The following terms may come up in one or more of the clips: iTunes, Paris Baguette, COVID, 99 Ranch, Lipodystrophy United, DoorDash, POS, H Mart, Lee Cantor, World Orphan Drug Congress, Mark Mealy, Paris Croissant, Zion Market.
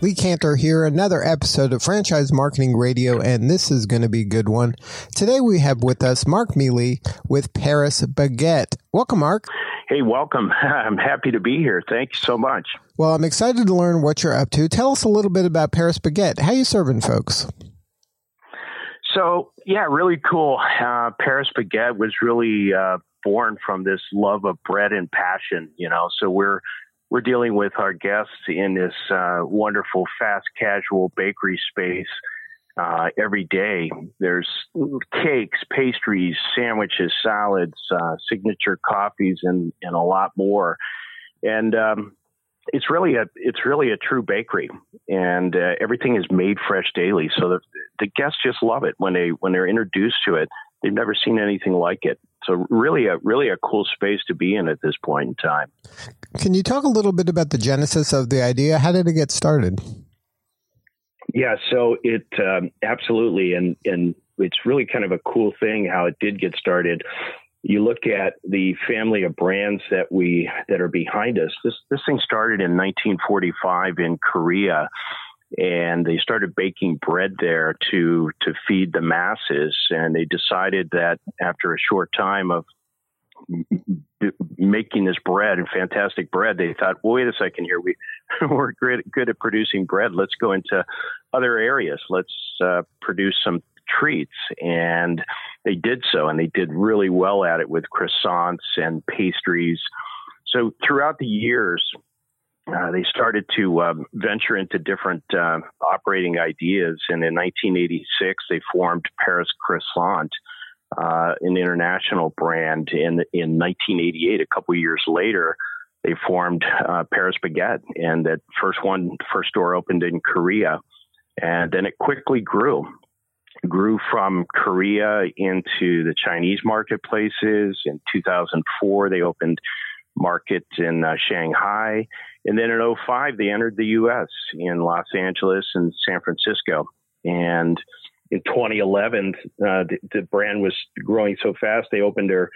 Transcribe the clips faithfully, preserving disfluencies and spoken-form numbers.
Lee Cantor here, another episode of Franchise Marketing Radio, and this is going to be a good one. Today we have with us Mark Mealy with Paris Baguette. Welcome, Mark. Hey, welcome. I'm happy to be here. Thanks so much. Well, I'm excited to learn what you're up to. Tell us a little bit about Paris Baguette. How are you serving folks? So, yeah, really cool. Uh, Paris Baguette was really uh, born from this love of bread and passion, you know, so we're We're dealing with our guests in this uh, wonderful, fast, casual bakery space uh, every day. There's cakes, pastries, sandwiches, salads, uh, signature coffees, and, and a lot more. And um, it's really a it's really a true bakery, and uh, everything is made fresh daily. So the, the guests just love it when they when they're introduced to it. They've never seen anything like it. So really a really a cool space to be in at this point in time. Can you talk a little bit about the genesis of the idea? How did it get started? Yeah, so it um, absolutely. And, and it's really kind of a cool thing how it did get started. You look at the family of brands that we that are behind us. This, this thing started in nineteen forty-five in Korea. And they started baking bread there to to feed the masses. And they decided that after a short time of b- making this bread and fantastic bread, they thought, well, wait a second here. We, we're great, good at producing bread. Let's go into other areas. Let's uh, produce some treats. And they did so. And they did really well at it with croissants and pastries. So throughout the years, Uh, they started to um, venture into different uh, operating ideas. And in nineteen eighty-six, they formed Paris Croissant, uh, an international brand. And in nineteen eighty-eight, a couple of years later, they formed uh, Paris Baguette. And that first one, first store opened in Korea. And then it quickly grew. It grew from Korea into the Chinese marketplaces. In two thousand four, they opened Market in uh, Shanghai. And then in oh five, they entered the U S in Los Angeles and San Francisco. And in twenty eleven, uh, the, the brand was growing so fast, they opened their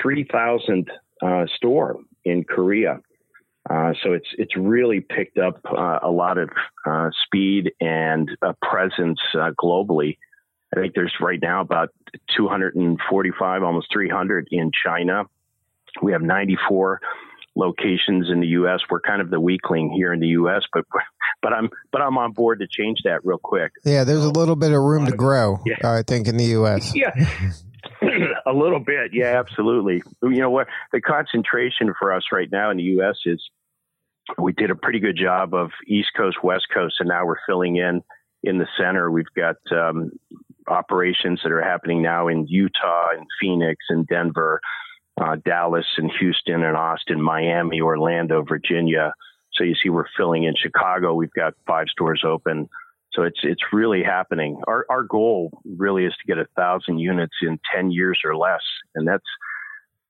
three thousandth uh, store in Korea. Uh, so it's it's really picked up uh, a lot of uh, speed and uh, presence uh, globally. I think there's right now about two hundred forty-five, almost three hundred in China. We have ninety-four locations in the U S. We're kind of the weakling here in the U S, but but I'm but I'm on board to change that real quick. Yeah, there's a little bit of room to grow, yeah. I think, in the U S. Yeah, a little bit. Yeah, absolutely. You know what? The concentration for us right now in the U S is we did a pretty good job of East Coast, West Coast, and now we're filling in in the center. We've got um, operations that are happening now in Utah and Phoenix and Denver. Uh, Dallas and Houston and Austin, Miami, Orlando, Virginia. So you see, we're filling in Chicago. We've got five stores open. So it's it's really happening. Our our goal really is to get a thousand units in ten years or less, and that's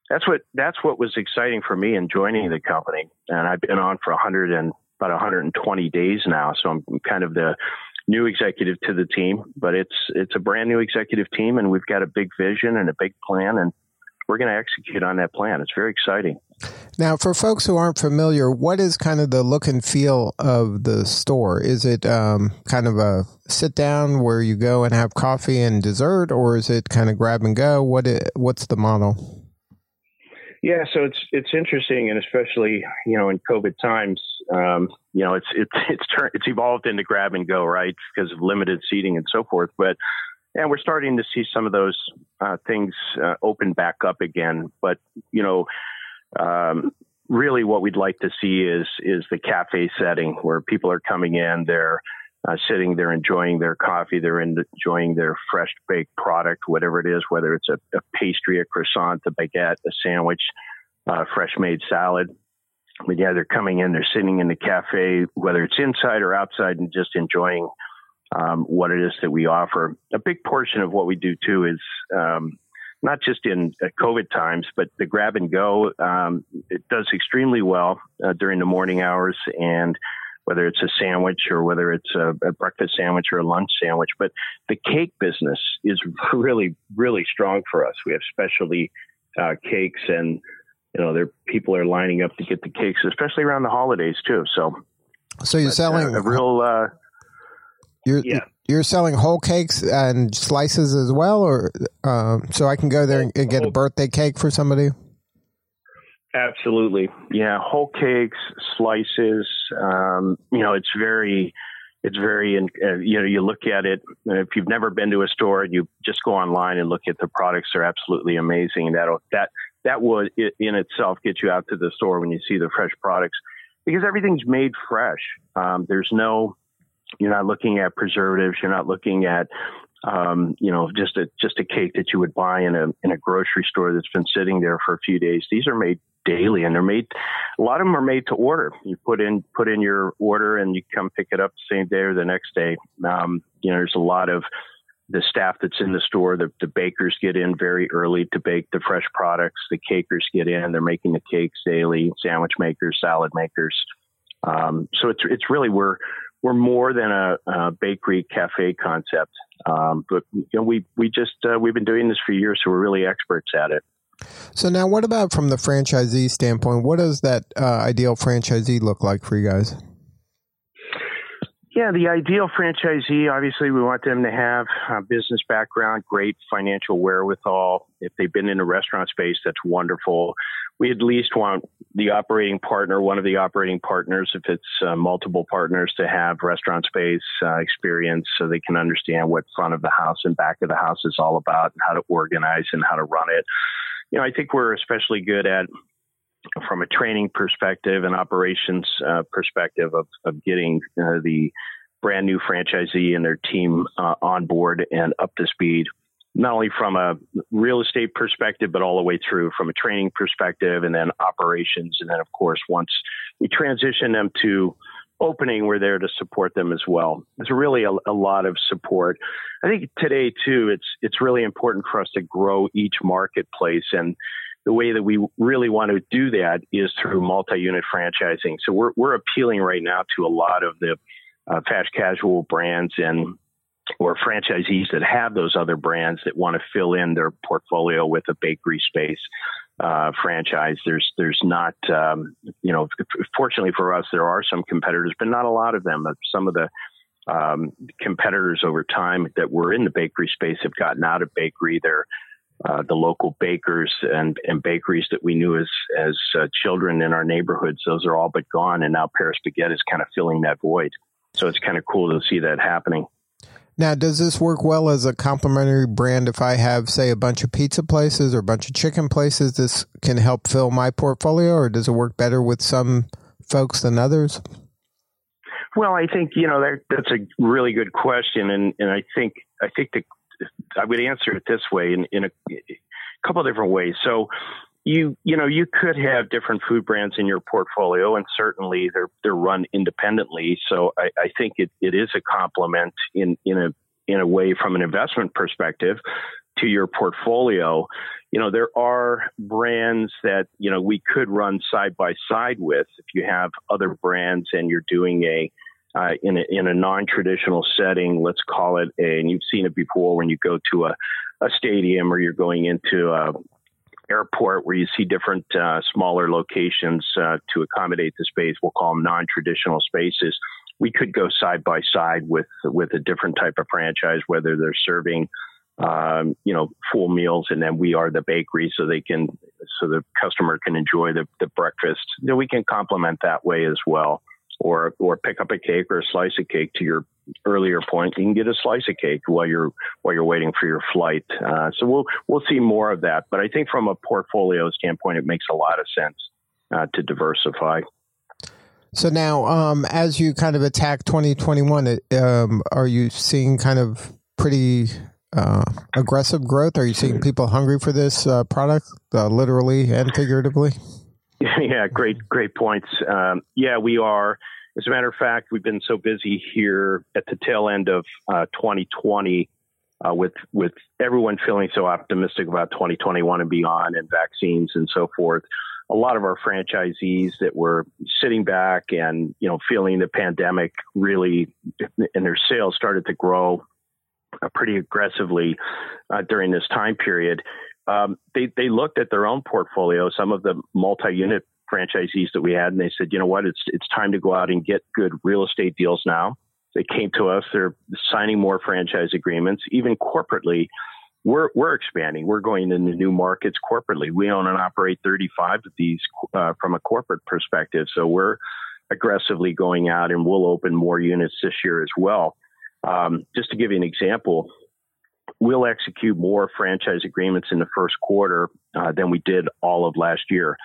that's what that's what was exciting for me in joining the company. And I've been on for hundred and about one hundred twenty days now. So I'm kind of the new executive to the team, but it's it's a brand new executive team, and we've got a big vision and a big plan, and we're going to execute on that plan. It's very exciting. Now, for folks who aren't familiar, what is kind of the look and feel of the store? Is it um, kind of a sit down where you go and have coffee and dessert, or is it kind of grab and go? What is, what's the model? Yeah, so it's it's interesting, and especially you know in COVID times, um, you know it's it's it's turned it's evolved into grab and go, right? Because of limited seating and so forth, but. And we're starting to see some of those uh, things uh, open back up again. But, you know, um, really what we'd like to see is is the cafe setting where people are coming in, they're uh, sitting, they're enjoying their coffee, they're enjoying their fresh baked product, whatever it is, whether it's a, a pastry, a croissant, a baguette, a sandwich, uh, fresh made salad. But yeah, they're coming in, they're sitting in the cafe, whether it's inside or outside, and just enjoying Um, what it is that we offer. A big portion of what we do too is um, not just in COVID times, but the grab and go, um, it does extremely well uh, during the morning hours, and whether it's a sandwich or whether it's a, a breakfast sandwich or a lunch sandwich. But the cake business is really, really strong for us. We have specialty uh, cakes, and you know, there people are lining up to get the cakes, especially around the holidays too. So, so you're selling uh, a real. Uh, you're, yeah. You're selling whole cakes and slices as well, or um, so I can go there and, and get a birthday cake for somebody? Absolutely. Yeah. Whole cakes, slices. Um, you know, it's very, it's very, uh, you know, you look at it. If you've never been to a store, you just go online and look at the products. They're absolutely amazing. That'll, that, that will in itself get you out to the store when you see the fresh products, because everything's made fresh. Um, there's no, you're not looking at preservatives. You're not looking at, um, you know, just a just a cake that you would buy in a in a grocery store that's been sitting there for a few days. These are made daily, and they're made. A lot of them are made to order. You put in put in your order, and you come pick it up the same day or the next day. Um, you know, there's a lot of the staff that's in the store. The, the bakers get in very early to bake the fresh products. The cakers get in. They're making the cakes daily. Sandwich makers, salad makers. Um, so it's it's really we're. We're more than a, a bakery cafe concept, um, but you know, we we just uh, we've been doing this for years, so we're really experts at it. So now, what about from the franchisee standpoint? What does that uh, ideal franchisee look like for you guys? Yeah, the ideal franchisee, obviously, we want them to have a business background, great financial wherewithal. If they've been in the restaurant space, that's wonderful. We at least want the operating partner, one of the operating partners, if it's uh, multiple partners, to have restaurant space uh, experience, so they can understand what front of the house and back of the house is all about, and how to organize and how to run it. You know, I think we're especially good at, from a training perspective and operations uh, perspective of, of getting uh, the brand new franchisee and their team uh, on board and up to speed, not only from a real estate perspective, but all the way through from a training perspective, and then operations. And then, of course, once we transition them to opening, we're there to support them as well. It's really a, a lot of support. I think today, too, it's it's really important for us to grow each marketplace, and the way that we really want to do that is through multi-unit franchising. So we're we're appealing right now to a lot of the uh, fast casual brands and or franchisees that have those other brands that want to fill in their portfolio with a bakery space uh, franchise. There's there's not um, you know, fortunately for us, there are some competitors, but not a lot of them. Some of the um, competitors over time that were in the bakery space have gotten out of bakery. They're Uh, the local bakers and, and bakeries that we knew as as uh, children in our neighborhoods, those are all but gone, and now Paris Baguette is kind of filling that void. So it's kind of cool to see that happening. Now, does this work well as a complementary brand? If I have, say, a bunch of pizza places or a bunch of chicken places, this can help fill my portfolio, or does it work better with some folks than others? Well, I think, you know, that, that's a really good question, and, and I think I think the I would answer it this way in, in a, a couple of different ways. So you, you know, you could have different food brands in your portfolio, and certainly they're, they're run independently. So I, I think it, it is a complement in, in a, in a way from an investment perspective to your portfolio. You know, there are brands that, you know, we could run side by side with, if you have other brands and you're doing a, Uh, in a, in a non-traditional setting, let's call it a, and you've seen it before when you go to a, a stadium, or you're going into a airport where you see different uh, smaller locations uh, to accommodate the space. We'll call them non-traditional spaces. We could go side by side with, with a different type of franchise, whether they're serving, um, you know, full meals, and then we are the bakery, so they can, so the customer can enjoy the, the breakfast. You know, we can complement that way as well. Or, or pick up a cake or a slice of cake. To your earlier point, you can get a slice of cake while you're while you're waiting for your flight. Uh, so we'll we'll see more of that. But I think from a portfolio standpoint, it makes a lot of sense uh, to diversify. So now, um, as you kind of attack twenty twenty-one, it, um, are you seeing kind of pretty uh, aggressive growth? Are you seeing people hungry for this uh, product, uh, literally and figuratively? Yeah, great, great points. Um, yeah, we are. As a matter of fact, we've been so busy here at the tail end of uh, twenty twenty uh, with with everyone feeling so optimistic about twenty twenty-one and beyond and vaccines and so forth, a lot of our franchisees that were sitting back and, you know, feeling the pandemic really, and their sales started to grow uh, pretty aggressively uh, during this time period. Um, they, they looked at their own portfolio, some of the multi-unit franchisees that we had, and they said, you know what, it's it's time to go out and get good real estate deals now. They came to us, they're signing more franchise agreements, even corporately. We're we're expanding. We're going into new markets corporately. We own and operate thirty-five of these uh, from a corporate perspective. So we're aggressively going out, and we'll open more units this year as well. Um, just to give you an example, we'll execute more franchise agreements in the first quarter uh, than we did all of last year.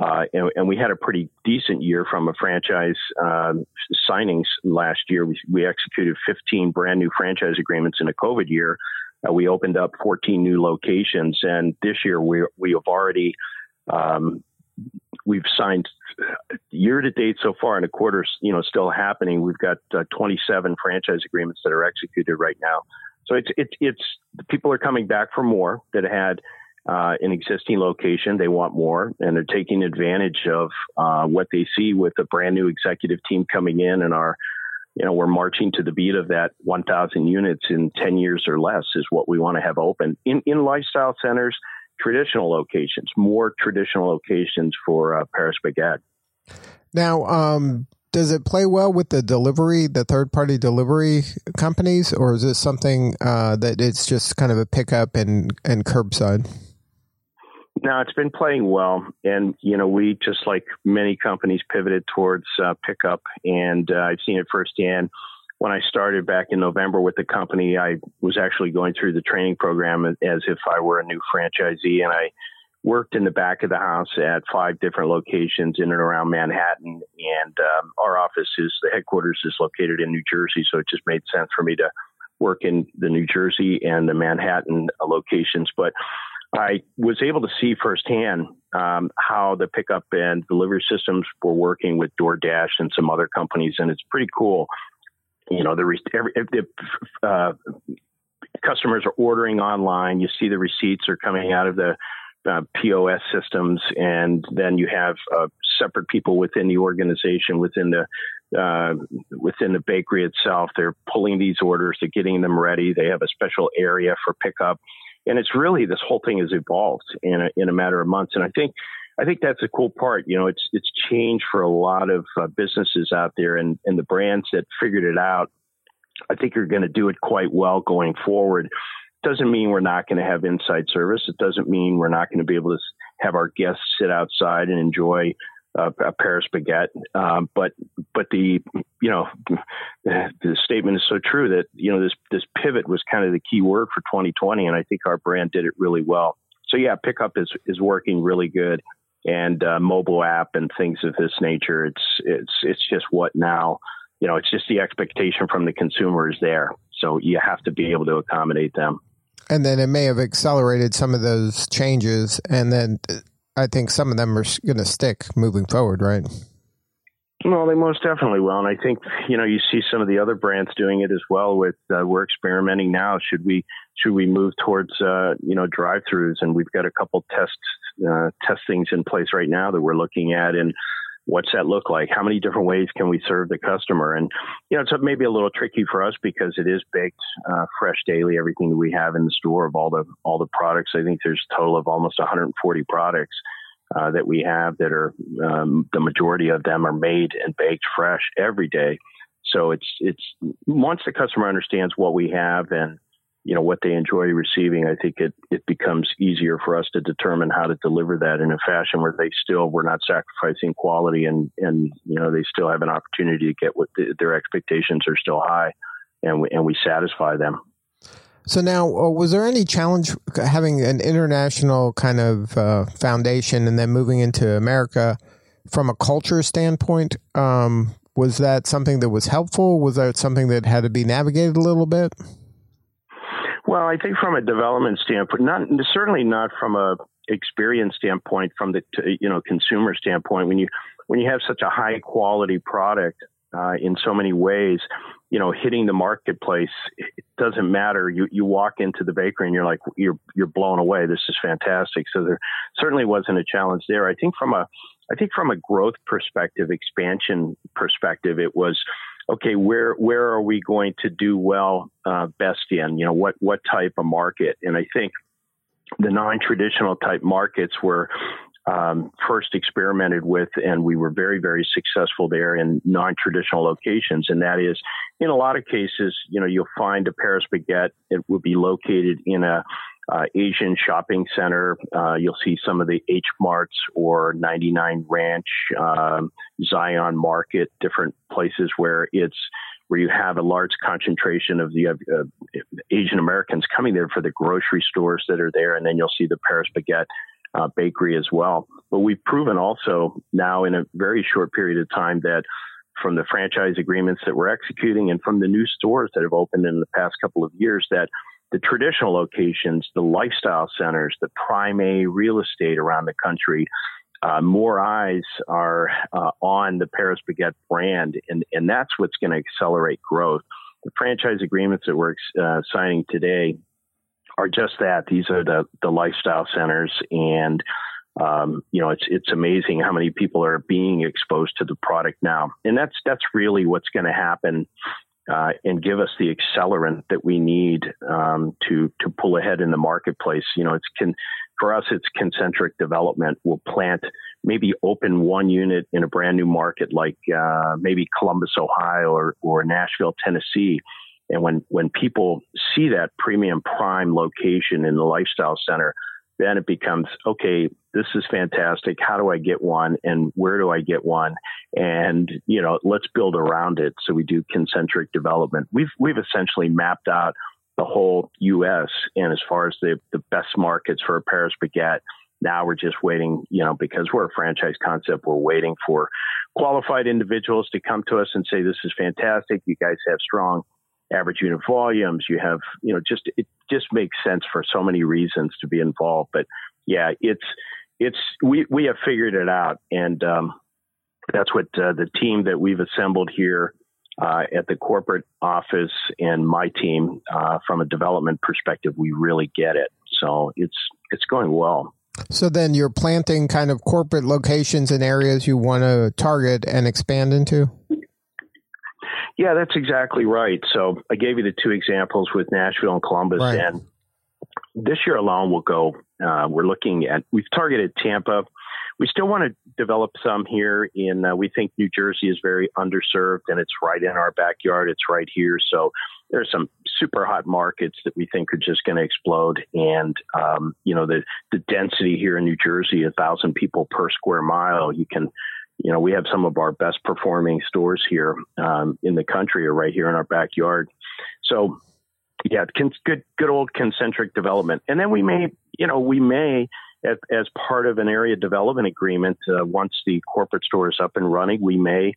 Uh, and, and we had a pretty decent year from a franchise uh, signings last year. We, we executed fifteen brand new franchise agreements in a COVID year. Uh, we opened up fourteen new locations, and this year we we have already um, we've signed year to date so far, and a quarter, you know, still happening. We've got uh, twenty-seven franchise agreements that are executed right now. So it's it's it's people are coming back for more that had uh, an existing location. They want more, and they're taking advantage of uh, what they see with a brand new executive team coming in, and our. You know, we're marching to the beat of that one thousand units in ten years or less is what we want to have open in, in lifestyle centers, traditional locations, more traditional locations for uh, Paris Baguette. Now, um, does it play well with the delivery, the third-party delivery companies, or is this something uh, that it's just kind of a pickup and, and curbside? No, it's been playing well. And, you know, we just like many companies pivoted towards uh, pickup. And uh, I've seen it firsthand. When I started back in November with the company, I was actually going through the training program as if I were a new franchisee. And I worked in the back of the house at five different locations in and around Manhattan. And um, our office is, the headquarters is located in New Jersey. So it just made sense for me to work in the New Jersey and the Manhattan locations. But I was able to see firsthand um, how the pickup and delivery systems were working with DoorDash and some other companies, and it's pretty cool. You know, the every, the uh, customers are ordering online. You see the receipts are coming out of the uh, P O S systems, and then you have uh, separate people within the organization, within the uh, within the bakery itself. They're pulling these orders, they're getting them ready. They have a special area for pickup. And it's really, this whole thing has evolved in a, in a matter of months. And I think, I think that's a cool part. You know, it's, it's changed for a lot of uh, businesses out there, and, and the brands that figured it out, I think are going to do it quite well going forward. Doesn't mean we're not going to have inside service. It doesn't mean we're not going to be able to have our guests sit outside and enjoy Uh, a Paris Baguette, um, but but the you know the statement is so true that you know this this pivot was kind of the key word for twenty twenty, and I think our brand did it really well. So yeah, pickup is is working really good, and uh, mobile app and things of this nature. It's it's it's just what now you know it's just the expectation from the consumer is there, so you have to be able to accommodate them. And then it may have accelerated some of those changes, and then. Th- I think some of them are going to stick moving forward, right? Well, they most definitely will. And I think, you know, you see some of the other brands doing it as well with, uh, we're experimenting now. Should we, should we move towards, uh, you know, drive-thrus? And we've got a couple tests, uh, test things in place right now that we're looking at, and what's that look like? How many different ways can we serve the customer? And, you know, it's maybe a little tricky for us because it is baked uh, fresh daily, everything that we have in the store of all the all the products. I think there's a total of almost one hundred forty products uh, that we have that are, um, the majority of them are made and baked fresh every day. So it's it's once the customer understands what we have and, you know, what they enjoy receiving, I think it, it becomes easier for us to determine how to deliver that in a fashion where they still, we're not sacrificing quality, and, and, you know, they still have an opportunity to get what the, their expectations are still high, and we, and we satisfy them. So now, uh, was there any challenge having an international kind of uh, foundation and then moving into America from a culture standpoint? Um, was that something that was helpful? Was that something that had to be navigated a little bit? Well, I think from a development standpoint, not certainly not from a experience standpoint, from the you know consumer standpoint. When you when you have such a high quality product uh, in so many ways, you know, hitting the marketplace doesn't matter. You you walk into the bakery and you're like, you're you're blown away. This is fantastic. So there certainly wasn't a challenge there. I think from a I think from a growth perspective, expansion perspective, it was, okay, where where are we going to do well uh, best in? You know, what what type of market? And I think the non-traditional type markets were um, first experimented with, and we were very, very successful there in non-traditional locations. And that is, in a lot of cases, you know, you'll find a Paris Baguette. It will be located in a uh, Asian shopping center. Uh, you'll see some of the H Marts or ninety-nine Ranch, um, Zion Market, different places where it's, where you have a large concentration of the uh, Asian Americans coming there for the grocery stores that are there. And then you'll see the Paris Baguette uh, bakery as well. But we've proven also now in a very short period of time that from the franchise agreements that we're executing and from the new stores that have opened in the past couple of years, that the traditional locations, the lifestyle centers, the prime A real estate around the country, Uh, more eyes are uh, on the Paris Baguette brand, and, and that's what's going to accelerate growth. The franchise agreements that we're uh, signing today are just that. These are the, the lifestyle centers, and um, you know, it's it's amazing how many people are being exposed to the product now, and that's that's really what's going to happen uh, and give us the accelerant that we need um, to to pull ahead in the marketplace. You know, it's can. For us, it's concentric development. We'll plant, maybe open one unit in a brand new market like uh, maybe Columbus, Ohio, or, or Nashville, Tennessee. And when, when people see that premium prime location in the lifestyle center, then it becomes, okay, this is fantastic. How do I get one? And where do I get one? And, you know, let's build around it. So we do concentric development. We've, we've essentially mapped out the whole U S and as far as the, the best markets for a Paris Baguette, now we're just waiting, you know, because we're a franchise concept, we're waiting for qualified individuals to come to us and say, this is fantastic. You guys have strong average unit volumes. You have, you know, just, it just makes sense for so many reasons to be involved. But yeah, it's, it's, we, we have figured it out. And um, that's what uh, the team that we've assembled here Uh, at the corporate office and my team, uh, from a development perspective, we really get it. So it's it's going well. So then you're planting kind of corporate locations in areas you want to target and expand into? Yeah, that's exactly right. So I gave you the two examples with Nashville and Columbus. Right. And this year alone, we'll go, uh, we're looking at, we've targeted Tampa. We still want to develop some here in, uh, we think New Jersey is very underserved and it's right in our backyard. It's right here. So there are some super hot markets that we think are just going to explode. And, um, you know, the, the density here in New Jersey, a thousand people per square mile, you can, you know, we have some of our best performing stores here, um, in the country or right here in our backyard. So yeah, good, good old concentric development. And then we may, you know, we may, As, as part of an area development agreement, uh, once the corporate store is up and running, we may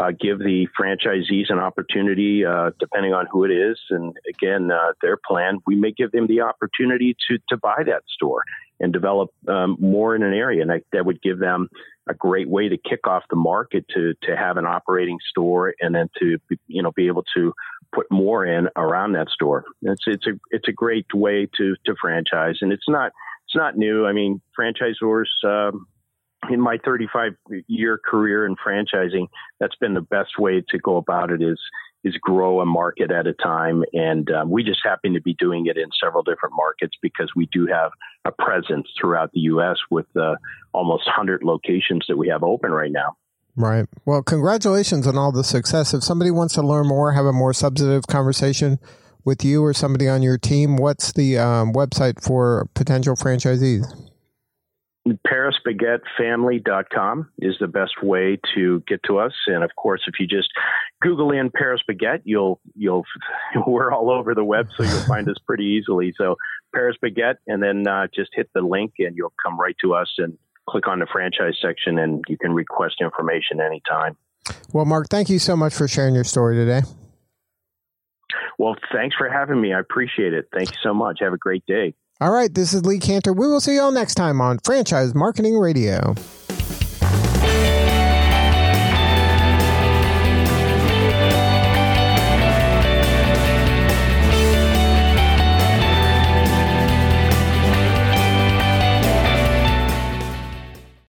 uh, give the franchisees an opportunity, uh, depending on who it is, and again, uh, their plan, we may give them the opportunity to, to buy that store and develop um, more in an area. And I, that would give them a great way to kick off the market to to have an operating store and then to, you know, be able to put more in around that store. It's, it's, a, it's a great way to, to franchise, and it's not... It's not new. I mean, franchisors, um, in my thirty-five year career in franchising, that's been the best way to go about it is, is grow a market at a time. And um, we just happen to be doing it in several different markets because we do have a presence throughout the U S with uh, almost one hundred locations that we have open right now. Right. Well, congratulations on all the success. If somebody wants to learn more, have a more substantive conversation with you or somebody on your team, what's the um, website for potential franchisees? Paris Baguette Family dot com is the best way to get to us. And of course, if you just Google in Paris Baguette, you'll, you'll, we're all over the web, so you'll find us pretty easily. So Paris Baguette, and then uh, just hit the link and you'll come right to us and click on the franchise section and you can request information anytime. Well, Mark, thank you so much for sharing your story today. Well, thanks for having me. I appreciate it. Thank you so much. Have a great day. All right. This is Lee Cantor. We will see you all next time on Franchise Marketing Radio.